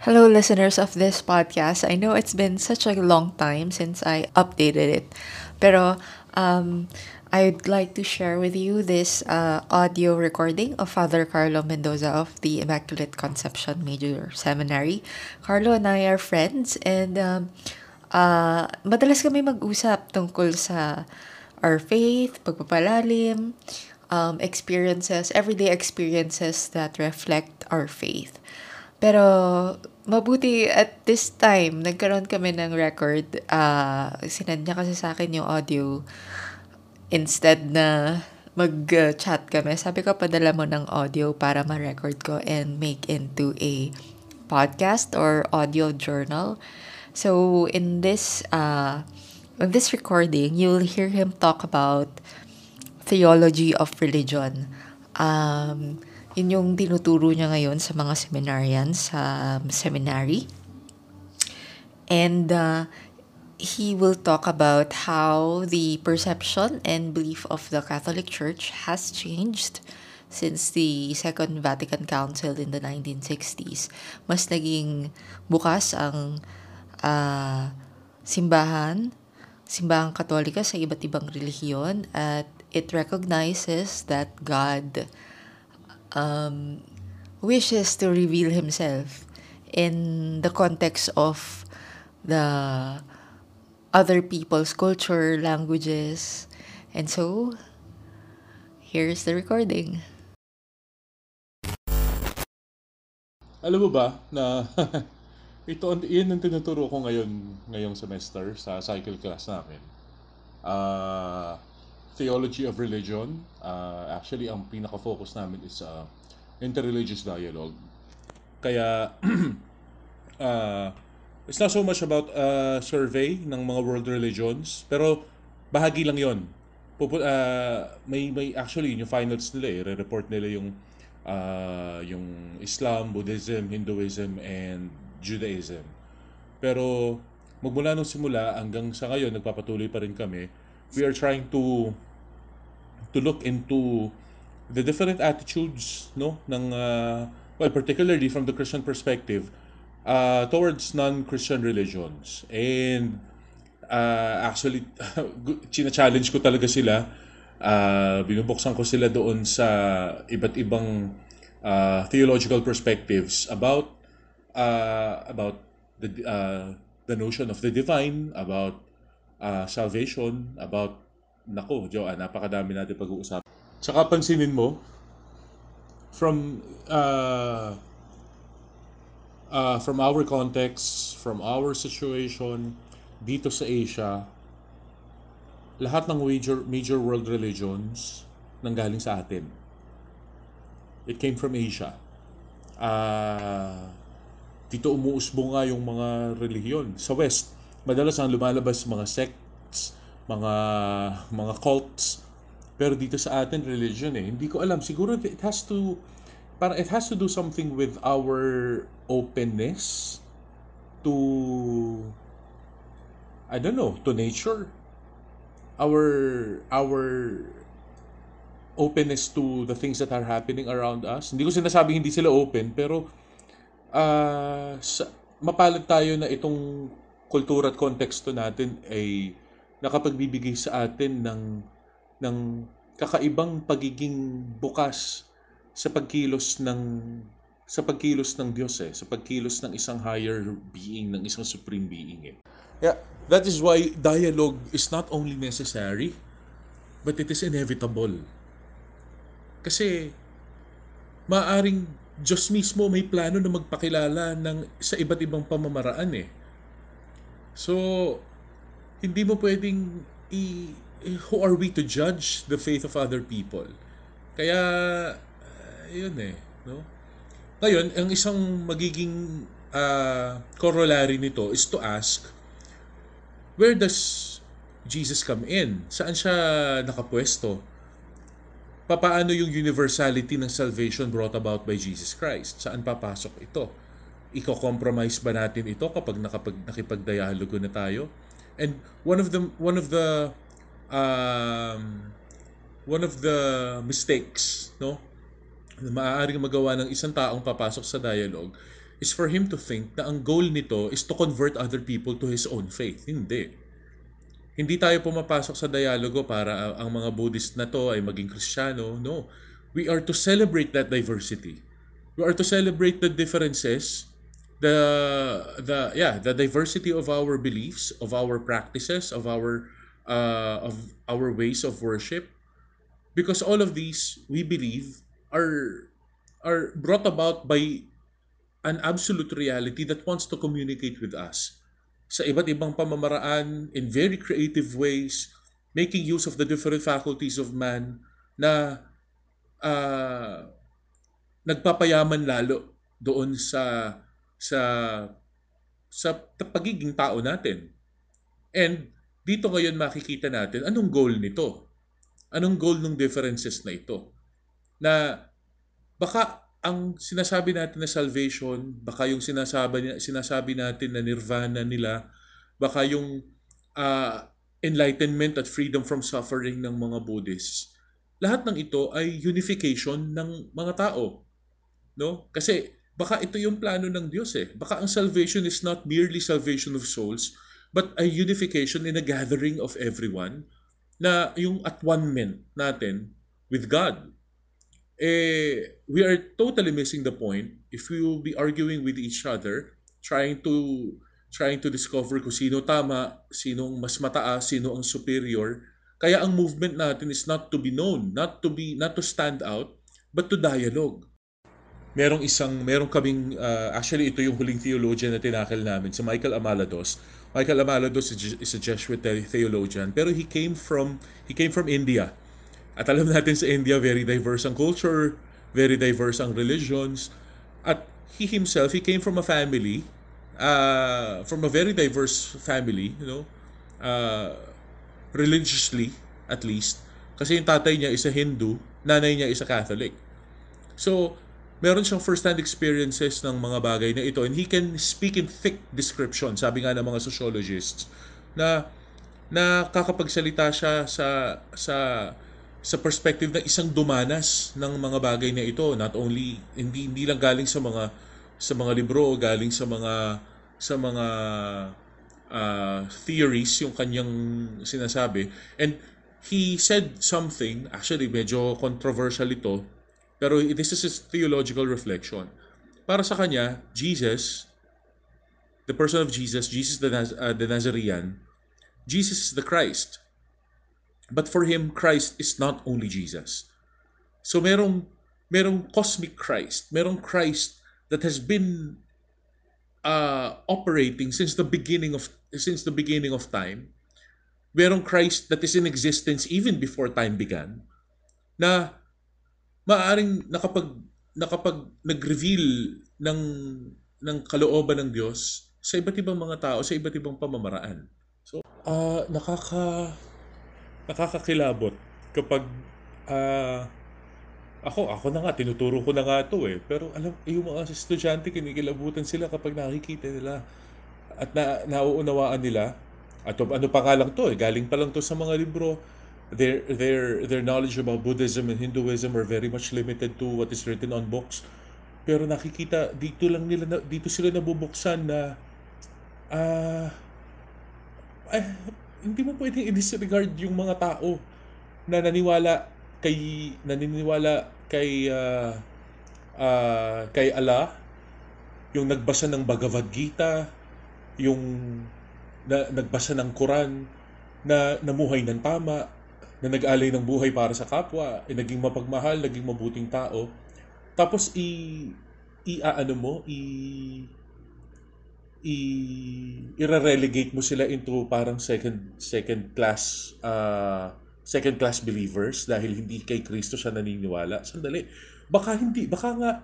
Hello, listeners of this podcast. I know it's been such a long time since I updated it, pero I'd like to share with you this audio recording of Father Carlo Mendoza of the Immaculate Conception Major Seminary. Carlo and I are friends, and madalas kami mag-usap tungkol sa our faith, pagpapalalim, experiences, everyday experiences that reflect our faith. Pero mabuti at this time, nagkaroon kami ng record. Sinend niya kasi sa akin yung audio. Instead na mag-chat kami, sabi ko padala mo ng audio para ma-record ko and make into a podcast or audio journal. So in this recording, you'll hear him talk about theology of religion. Yun yung tinuturo niya ngayon sa mga seminarians sa seminary. And he will talk about how the perception and belief of the Catholic Church has changed since the Second Vatican Council in the 1960s. Mas naging bukas ang simbahang Katolika sa iba't ibang relihiyon, at it recognizes that God wishes to reveal himself in the context of the other people's culture, languages. And so, here's the recording. Alam mo ba na yun ang tinuturo ko ngayong semester sa cycle class namin. Theology of Religion. Actually, ang pinaka-focus namin is interreligious dialogue. Kaya, it's not so much about survey ng mga world religions, pero bahagi lang yon. May actually yung finals nila, re-report nila yung Islam, Buddhism, Hinduism, and Judaism. Pero magmula nung simula hanggang sa ngayon, nagpapatuloy pa rin kami. We are trying to look into the different attitudes, no, ng particularly from the Christian perspective, towards non-Christian religions. And actually, china-challenge ko talaga sila. Binubuksan ko sila doon sa iba't ibang theological perspectives about the notion of the divine, about salvation, about... Naku, Joan, napakadami natin pag-uusap. Tsaka pansinin mo, from our context, from our situation, dito sa Asia, lahat ng major world religions nanggaling sa atin. It came from Asia. Dito umuusbong nga yung mga relihiyon. Sa West, madalas ang lumalabas mga sects, mga cults. Pero dito sa atin, religion eh. Hindi ko alam. Siguro it has to do something with our openness to, I don't know, to nature, our openness to the things that are happening around us. Hindi ko sinasabing hindi sila open, pero mapalad tayo na itong kultura at konteksto natin ay nakapagbibigay sa atin ng kakaibang pagiging bukas sa pagkilos ng Diyos, sa pagkilos ng isang higher being, ng isang supreme being. Yeah, that is why dialogue is not only necessary, but it is inevitable. Kasi maaring Diyos mismo may plano na magpakilala sa iba't ibang pamamaraan . So hindi mo pwedeng who are we to judge the faith of other people? Kaya yun no? Ngayon, ang isang magiging corollary nito is to ask, where does Jesus come in? Saan siya nakapwesto? Paano yung universality ng salvation brought about by Jesus Christ? Saan papasok ito? Iko-compromise ba natin ito kapag nakipagdialogo na tayo? And one of the mistakes, no, na maaaring magawa ng isang taong papasok sa dialogue is for him to think na ang goal nito is to convert other people to his own faith. Hindi. Hindi tayo pumapasok sa dialogo para ang mga Buddhist na to ay maging Kristiyano. No. We are to celebrate that diversity. We are to celebrate the differences, the diversity of our beliefs, of our practices, of our ways of worship, because all of these, we believe, are brought about by an absolute reality that wants to communicate with us sa iba't ibang pamamaraan, in very creative ways, making use of the different faculties of man na nagpapayaman lalo doon sa pagiging tao natin. And dito ngayon makikita natin anong goal nito. Anong goal ng differences na ito? Na baka ang sinasabi natin na salvation, baka yung sinasabi natin na nirvana nila, baka yung enlightenment at freedom from suffering ng mga Buddhists. Lahat ng ito ay unification ng mga tao. No? Kasi baka ito yung plano ng Diyos eh. Baka ang salvation is not merely salvation of souls, but a unification in a gathering of everyone na yung at one man natin with God. We are totally missing the point if we will be arguing with each other, trying to discover kung sino tama, sinong mas mataas, sino ang superior. Kaya ang movement natin is not to be known, not to stand out, but to dialogue. Actually ito yung huling theologian na tinakil namin, si Michael Amaladoss. Michael Amaladoss is a Jesuit theologian, pero he came from India. At alam natin sa India, very diverse ang culture, very diverse ang religions. At he came from a family, from a very diverse family, you know, religiously at least. Kasi yung tatay niya is a Hindu, nanay niya is a Catholic. So, meron siyang first-hand experiences ng mga bagay na ito. And he can speak in thick description, sabi nga ng mga sociologists, na kakapagsalita siya sa perspective ng isang dumanas ng mga bagay na ito, not only hindi lang galing sa mga libro, galing sa mga theories yung kanyang sinasabi. And he said something, actually medyo controversial ito, pero this is his theological reflection. Para sa kanya, Jesus the Nazarene, Jesus is the Christ. But for him, Christ is not only Jesus. So merong cosmic Christ, merong Christ that has been operating since the beginning of time. Merong Christ that is in existence even before time began. Na maaring nakapag nag-reveal ng kalooban ng Diyos sa iba't ibang mga tao, sa iba't ibang pamamaraan. So nakakakilabot kapag ako na nga, tinuturo ko na nga ito eh, pero alam, yung mga estudyante kinikilabutan sila kapag nakikita nila at nauunawaan nila at ano pa nga lang to eh, galing pa lang to sa mga libro. Their knowledge about Buddhism and Hinduism are very much limited to what is written on books, pero nakikita dito sila nabubuksan na hindi mo pwedeng i-disregard yung mga tao na naniniwala kay Allah, yung nagbasa ng Bhagavad Gita, yung nagbasa ng Quran, na namuhay ng tama, na nag-alay ng buhay para sa kapwa, naging mapagmahal, naging mabuting tao. Tapos i-relegate mo sila into parang second class believers dahil hindi kay Kristo siya naniniwala. Sandali. Baka nga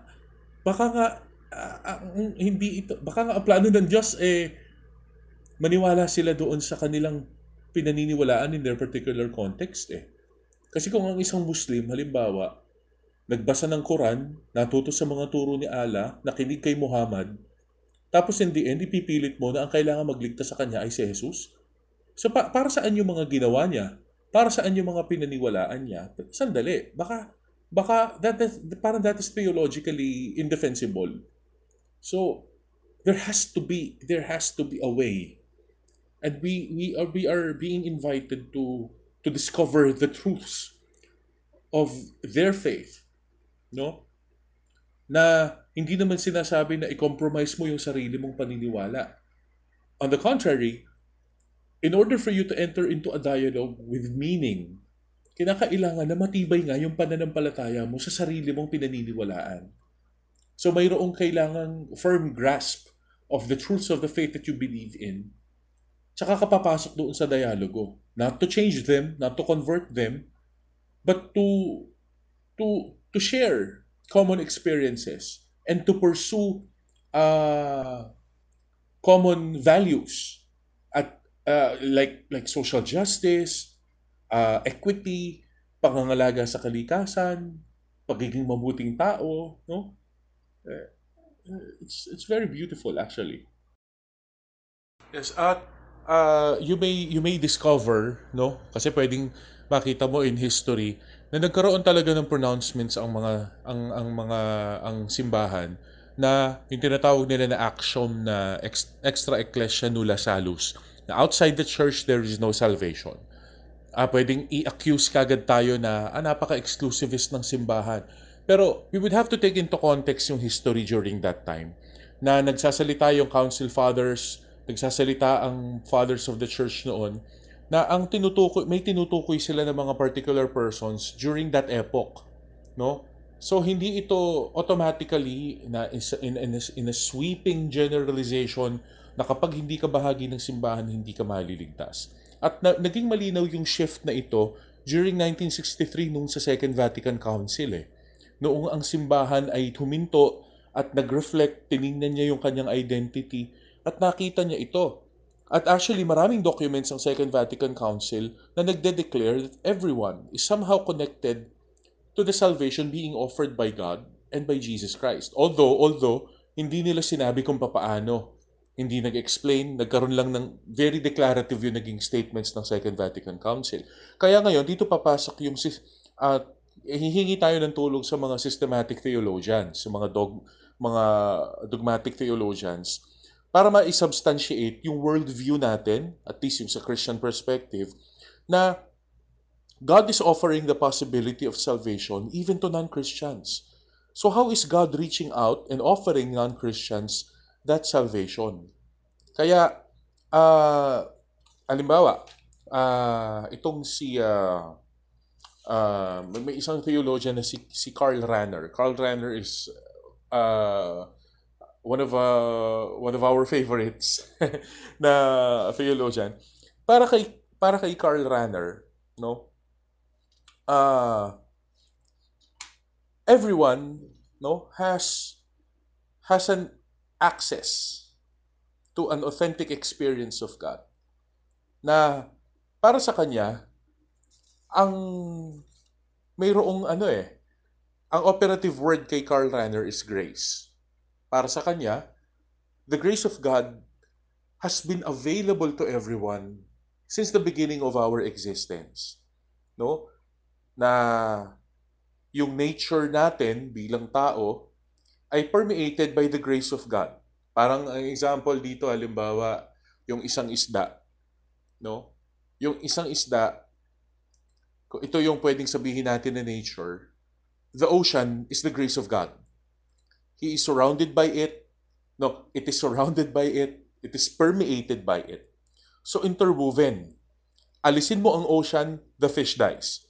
ang plano ng Diyos eh maniwala sila doon sa kanilang pinaniniwalaan in their particular context eh. Kasi kung ang isang Muslim halimbawa nagbasa ng Quran, natuto sa mga turo ni Allah, nakinig kay Muhammad, tapos in the end, ipipilit mo na ang kailangan magligtas sa kanya ay si Jesus. So para saan yung mga ginawa niya? Para saan yung mga pinaniwalaan niya? Sandali, baka that is theologically indefensible. So there has to be a way, and we are being invited to discover the truths of their faith, no? Na hindi naman sinasabi na i-compromise mo yung sarili mong paniniwala. On the contrary, in order for you to enter into a dialogue with meaning, kinakailangan na matibay nga yung pananampalataya mo sa sarili mong pinaniniwalaan. So mayroong kailangang firm grasp of the truths of the faith that you believe in. Tsaka kapapasok doon sa dialogo. Not to change them, not to convert them, but to share common experiences and to pursue common values at like social justice, equity, pangangalaga sa kalikasan, pagiging mabuting tao, no? It's very beautiful, actually. Yes, you may discover, no, kasi pwedeng makita mo in history na nagkaroon talaga ng pronouncements ang simbahan na yung tinatawag nila na axiom na extra ecclesia nulla salus, na outside the church there is no salvation. Pwedeng i-accuse kagad tayo na napaka-exclusivist ng simbahan. Pero we would have to take into context yung history during that time na nagsasalita yung council fathers, nagsasalita ang fathers of the church noon, na ang tinutukoy sila ng mga particular persons during that epoch, no? So hindi ito automatically na in a sweeping generalization na kapag hindi ka bahagi ng simbahan hindi ka maliligtas. At naging malinaw yung shift na ito during 1963 nung sa Second Vatican Council. Noong ang simbahan ay huminto at nag-reflect, tiningnan niya yung kanyang identity. At nakita niya ito. At actually, maraming documents ng Second Vatican Council na nagde-declare that everyone is somehow connected to the salvation being offered by God and by Jesus Christ. Although hindi nila sinabi kung papaano. Hindi nag-explain, nagkaroon lang ng very declarative yung naging statements ng Second Vatican Council. Kaya ngayon, dito papasok yung hihingi tayo ng tulong sa mga systematic theologians, sa mga dogmatic theologians, para ma-substantiate yung worldview natin, at least yung sa Christian perspective, na God is offering the possibility of salvation even to non-Christians. So how is God reaching out and offering non-Christians that salvation? Kaya, alimbawa, itong may isang theologian na si Karl Rahner. Karl Rahner is one of our favorites na theologian. Para kay Karl Rahner, no? Everyone, no, has an access to an authentic experience of God. Na para sa kanya ang mayroong ang operative word kay Karl Rahner is grace. Para sa kanya, the grace of God has been available to everyone since the beginning of our existence, no? Na yung nature natin bilang tao ay permeated by the grace of God. Parang ang example dito, halimbawa, yung isang isda, no? Yung isang isda, ito yung pwedeng sabihin natin na nature. The ocean is the grace of God. He is surrounded by it. No, it is surrounded by it. It is permeated by it. So interwoven. Alisin mo ang ocean, the fish dies.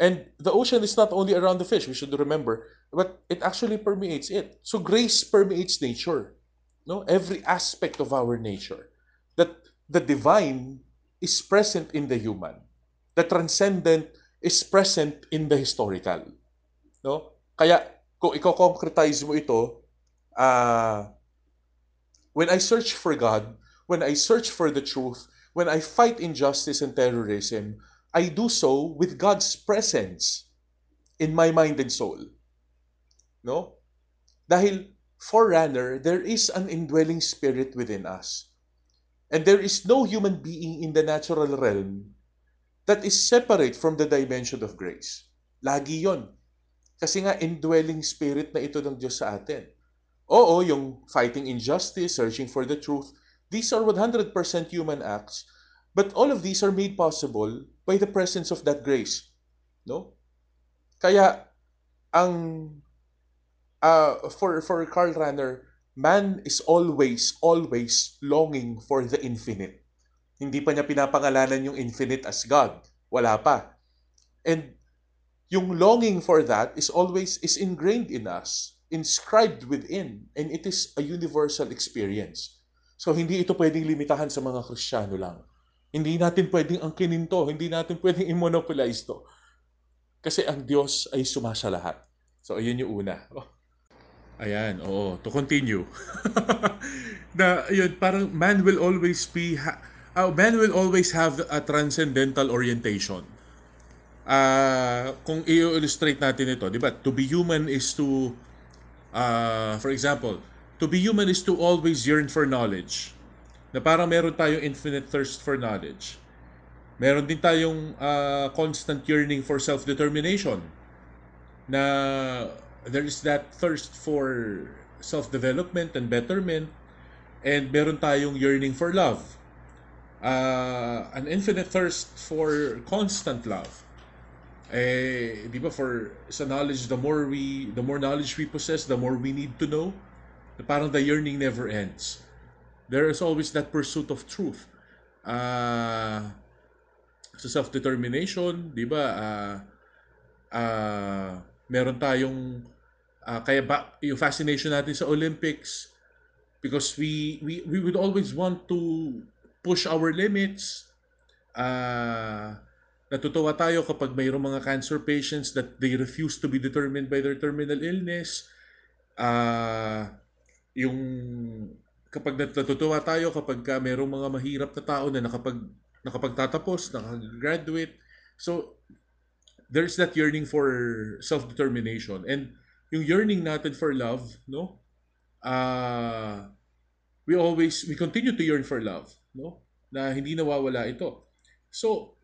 And the ocean is not only around the fish, we should remember, but it actually permeates it. So grace permeates nature. No, every aspect of our nature. That the divine is present in the human. The transcendent is present in the historical. No? Kaya kung i-concretize mo ito, when I search for God, when I search for the truth, when I fight injustice and terrorism, I do so with God's presence in my mind and soul. No? Dahil for Rahner, there is an indwelling spirit within us. And there is no human being in the natural realm that is separate from the dimension of grace. Lagi yon. Kasi nga indwelling spirit na ito ng Diyos sa atin. Oo, yung fighting injustice, searching for the truth, these are 100% human acts, but all of these are made possible by the presence of that grace. No? Kaya, for Karl Rahner, man is always longing for the infinite. Hindi pa niya pinapangalanan yung infinite as God. Wala pa. And yung longing for that is ingrained in us, inscribed within, and it is a universal experience. So hindi ito pwedeng limitahan sa mga Kristiyano lang. Hindi natin pwedeng angkinin to, hindi natin pwedeng i-monopolize to. Kasi ang Diyos ay suma sa lahat. So ayun yung una. Oh. Ayan, oo, to continue. Na yun, parang man will always be man will always have a transcendental orientation. Kung i-illustrate natin ito, di ba? To be human is to, for example, to be human is to always yearn for knowledge. Na parang meron tayong infinite thirst for knowledge. Meron din tayong constant yearning for self-determination. Na there is that thirst for self-development and betterment. And meron tayong yearning for love. An infinite thirst for constant love. Eh, di ba, for sa knowledge, the more knowledge we possess, the more we need to know. Parang the yearning never ends. There is always that pursuit of truth. So self-determination, di ba? Meron tayong kaya ba yung fascination natin sa Olympics, because we would always want to push our limits. Natutuwa tayo kapag mayroong mga cancer patients that they refuse to be determined by their terminal illness. Yung kapag natutuwa tayo kapag mayroong mga mahirap na tao na nakapagtatapos, nakagraduate. So there's that yearning for self-determination, and yung yearning natin for love, no? We continue to yearn for love, no? Na hindi nawawala ito. So,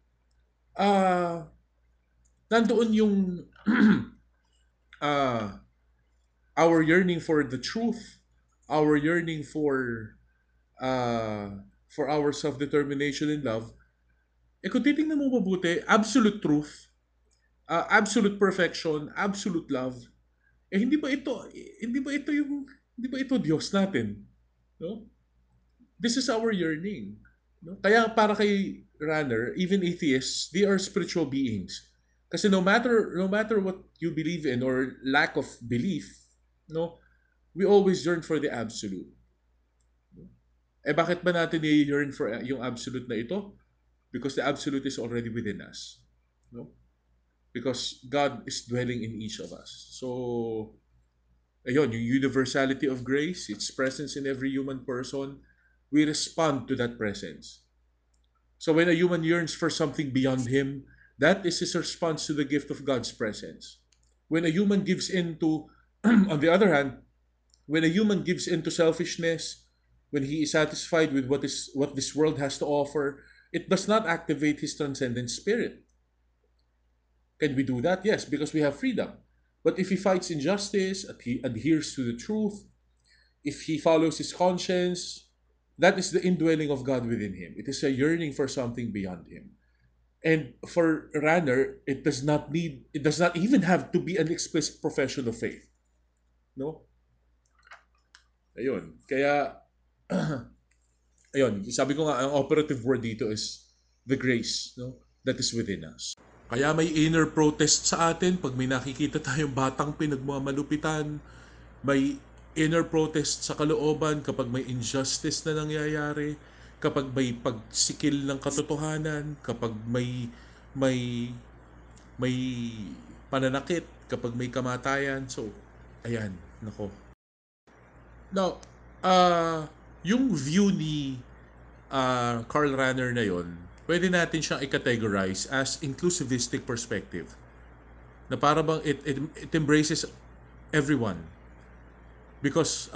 nandoon yung our yearning for the truth, our yearning for our self-determination and love. Kung titingnan mo mabuti, absolute truth, absolute perfection, absolute love, hindi ba ito Diyos natin, no? This is our yearning, no? Kaya para kay Rahner, even atheists, they are spiritual beings. Kasi no matter what you believe in or lack of belief, no, we always yearn for the absolute. Eh bakit ba natin i-yearn for yung absolute na ito? Because the absolute is already within us, no? Because God is dwelling in each of us. So, ayun, yung universality of grace, its presence in every human person, we respond to that presence. So when a human yearns for something beyond him, that is his response to the gift of God's presence. When a human gives in to, on the other hand, when a human gives in to selfishness, when he is satisfied with what this world has to offer, it does not activate his transcendent spirit. Can we do that? Yes, because we have freedom. But if he fights injustice, if he adheres to the truth, if he follows his conscience, that is the indwelling of God within him. It is a yearning for something beyond him. And for Rahner, it does not even have to be an explicit profession of faith. No? Ayun. Kaya, ayun, sabi ko nga, ang operative word dito is the grace, no, that is within us. Kaya may inner protest sa atin pag may nakikita tayong batang pinagmamalupitan, may inner protest sa kalooban kapag may injustice na nangyayari, kapag may pagsikil ng katotohanan, kapag may pananakit, kapag may kamatayan. So, ayan, nako. Now, yung view ni Karl Rahner na yon, pwede natin siyang i-categorize as inclusivistic perspective. Na para bang it embraces everyone. Because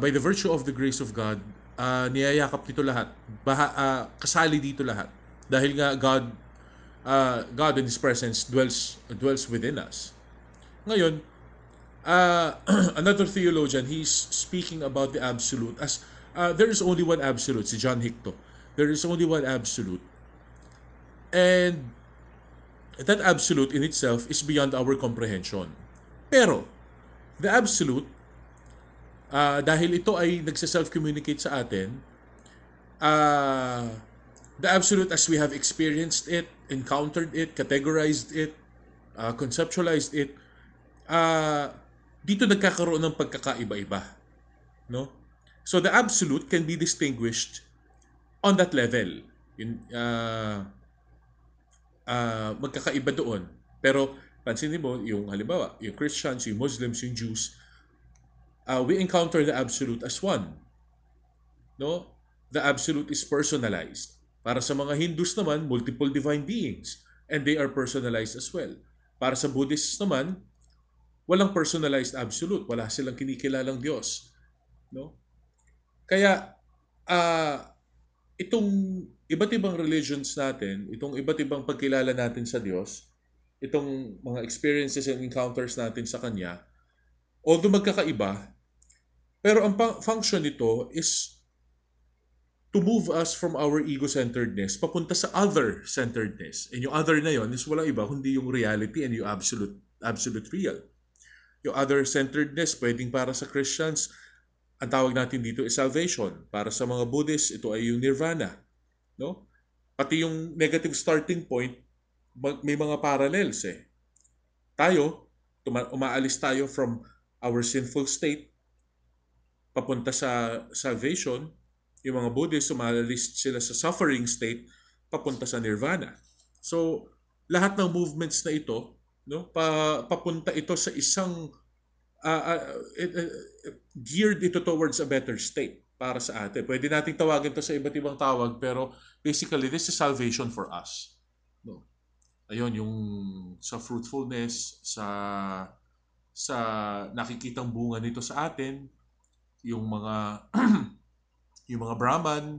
by the virtue of the grace of God, niyayakap dito lahat. Kasali dito lahat. Dahil nga God in His presence dwells within us. Ngayon, another theologian, he's speaking about the absolute as there is only one absolute, si John Hick to. There is only one absolute. And that absolute in itself is beyond our comprehension. Pero, the absolute, dahil ito ay nagsa-self-communicate sa atin, the absolute as we have experienced it, encountered it, categorized it, conceptualized it, dito nagkakaroon ng pagkakaiba-iba. No? So the absolute can be distinguished on that level. Magkakaiba doon. Pero pansinin mo, yung halimbawa, yung Christians, yung Muslims, yung Jews, we encounter the absolute as one. No? The absolute is personalized. Para sa mga Hindus naman, multiple divine beings, and they are personalized as well. Para sa Buddhists naman, walang personalized absolute, wala silang kinikilalang Diyos, no? Kaya itong iba't ibang religions natin, itong iba't ibang pagkilala natin sa Diyos, itong mga experiences and encounters natin sa Kanya, although magkakaiba, pero ang function nito is to move us from our ego-centeredness papunta sa other-centeredness. And yung other na yon is walang iba kundi yung reality and yung absolute real. Yung other-centeredness, pwedeng para sa Christians, ang tawag natin dito is salvation. Para sa mga Buddhists, ito ay yung nirvana. No? Pati yung negative starting point, may mga parallels eh. Tayo, umaalis tayo from our sinful state papunta sa salvation. Yung mga Buddhists, umalis sila sa suffering state papunta sa nirvana. So, lahat ng movements na ito, no, papunta ito sa isang geared ito towards a better state para sa atin. Pwede nating tawagin ito sa iba't ibang tawag, pero basically this is salvation for us. No. Ayun yung sa fruitfulness, sa nakikitang bunga nito sa atin, yung mga yung mga Brahman,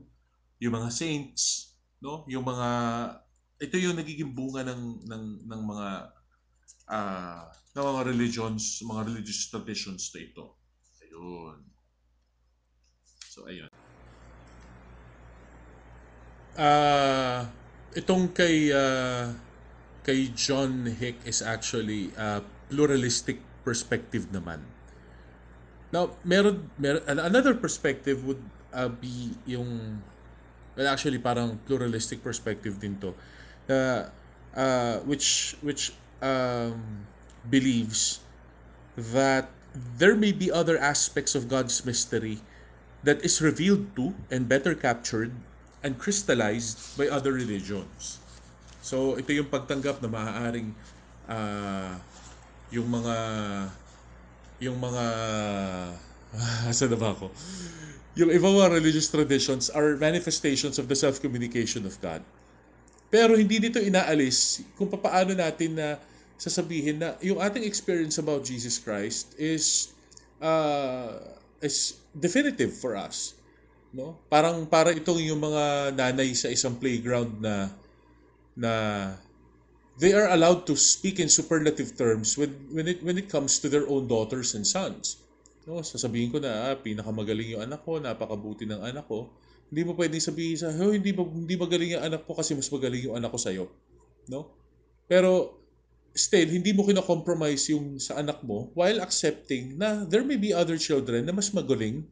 yung mga saints, no? Yung mga ito yung nagiging bunga ng mga religions, mga religious traditions na ito. Ayun. So ayun. Itong kay John Hick is actually a pluralistic perspective naman. Now, meron another perspective would be yung, well, actually parang pluralistic perspective din to, which believes that there may be other aspects of God's mystery that is revealed to and better captured and crystallized by other religions. So ito yung pagtanggap na maaaring yung mga yung ibang mga religious traditions are manifestations of the self-communication of God. Pero hindi dito inaalis kung paano natin na sasabihin na yung ating experience about Jesus Christ is definitive for us. No? Parang para itong yung mga nanay sa isang playground na they are allowed to speak in superlative terms when it comes to their own daughters and sons. No, sasabihin ko na pinakamagaling yung anak ko, napakabuti ng anak ko. Hindi mo pwedeng sabihin sa, "Hoy, hindi magaling yung anak ko kasi mas magaling yung anak ko sa iyo." No? Pero still hindi mo kino-compromise yung sa anak mo while accepting na there may be other children na mas magaling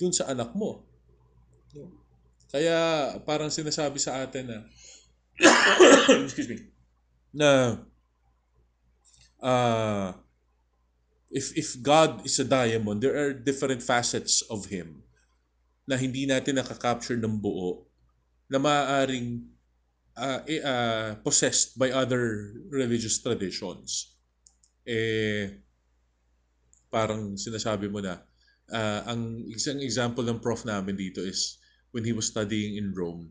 dun sa anak mo. No? Kaya parang sinasabi sa atin na excuse me. Na If God is a diamond, there are different facets of Him na hindi natin nakakapture ng buo na maaaring possessed by other religious traditions. Eh, parang sinasabi mo na, ang isang example ng prof namin dito is when he was studying in Rome,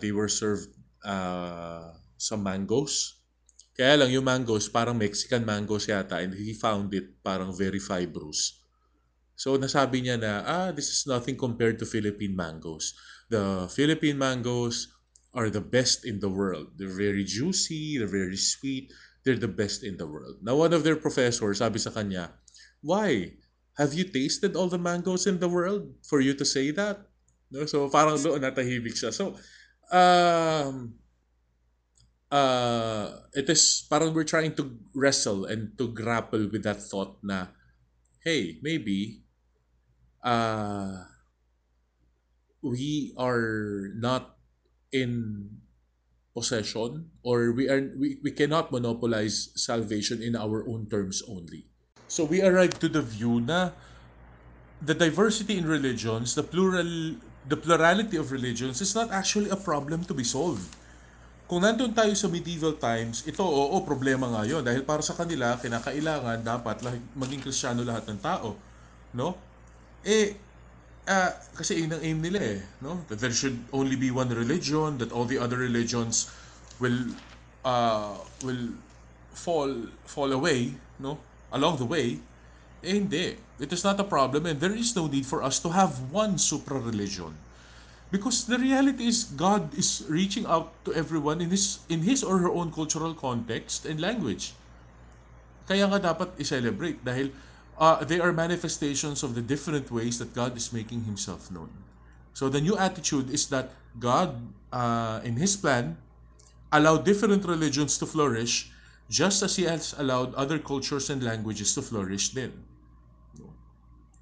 they were served some mangoes. Kaya lang yung mangoes, parang Mexican mangoes yata, and he found it parang very fibrous. So nasabi niya na, this is nothing compared to Philippine mangoes. The Philippine mangoes are the best in the world. They're very juicy, they're very sweet, they're the best in the world. Now, one of their professors, sabi sa kanya, why? Have you tasted all the mangoes in the world for you to say that? No? So, parang doon natahimik siya. So, it is parang we're trying to wrestle and to grapple with that thought na, hey, maybe we are not in possession, or we cannot monopolize salvation in our own terms only. So we arrived to the view na the diversity in religions, the plurality of religions is not actually a problem to be solved. Kung nandun tayo sa medieval times, ito oo, problema nga yun. Dahil para sa kanila, kinakailangan dapat maging Kristiyano lahat ng tao. No? Kasi yun ang aim nila eh. No? That there should only be one religion, that all the other religions will fall away, no? Along the way. Eh hindi. It is not a problem, and there is no need for us to have one supra-religion. Because the reality is, God is reaching out to everyone in his or her own cultural context and language. Kaya nga dapat i-celebrate dahil they are manifestations of the different ways that God is making Himself known. So the new attitude is that God, in His plan, allowed different religions to flourish just as He has allowed other cultures and languages to flourish din.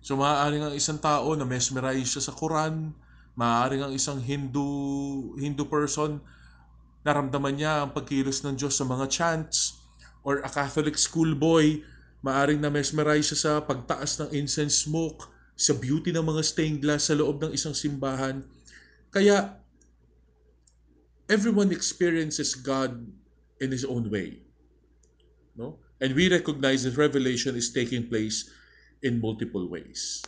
So maaaring ang isang tao na mesmerize siya sa Quran. Maaaring ang isang Hindu person, naramdaman niya ang pagkilos ng Diyos sa mga chants, or a Catholic schoolboy, maaaring na-mesmerize siya sa pagtaas ng incense smoke, sa beauty ng mga stained glass sa loob ng isang simbahan. Kaya, everyone experiences God in His own way. No? And we recognize that revelation is taking place in multiple ways.